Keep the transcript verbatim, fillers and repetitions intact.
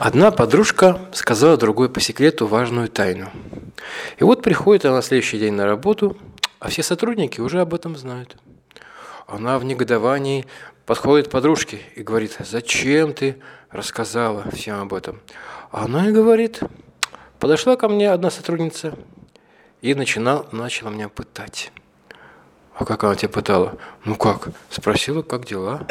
Одна подружка сказала другой по секрету важную тайну. И вот приходит она на следующий день на работу, а все сотрудники уже об этом знают. Она в негодовании подходит к подружке и говорит: «Зачем ты рассказала всем об этом?» Она и говорит: «Подошла ко мне одна сотрудница и начинала, начала меня пытать». «А как она тебя пытала?» «Ну как?» Спросила, как дела.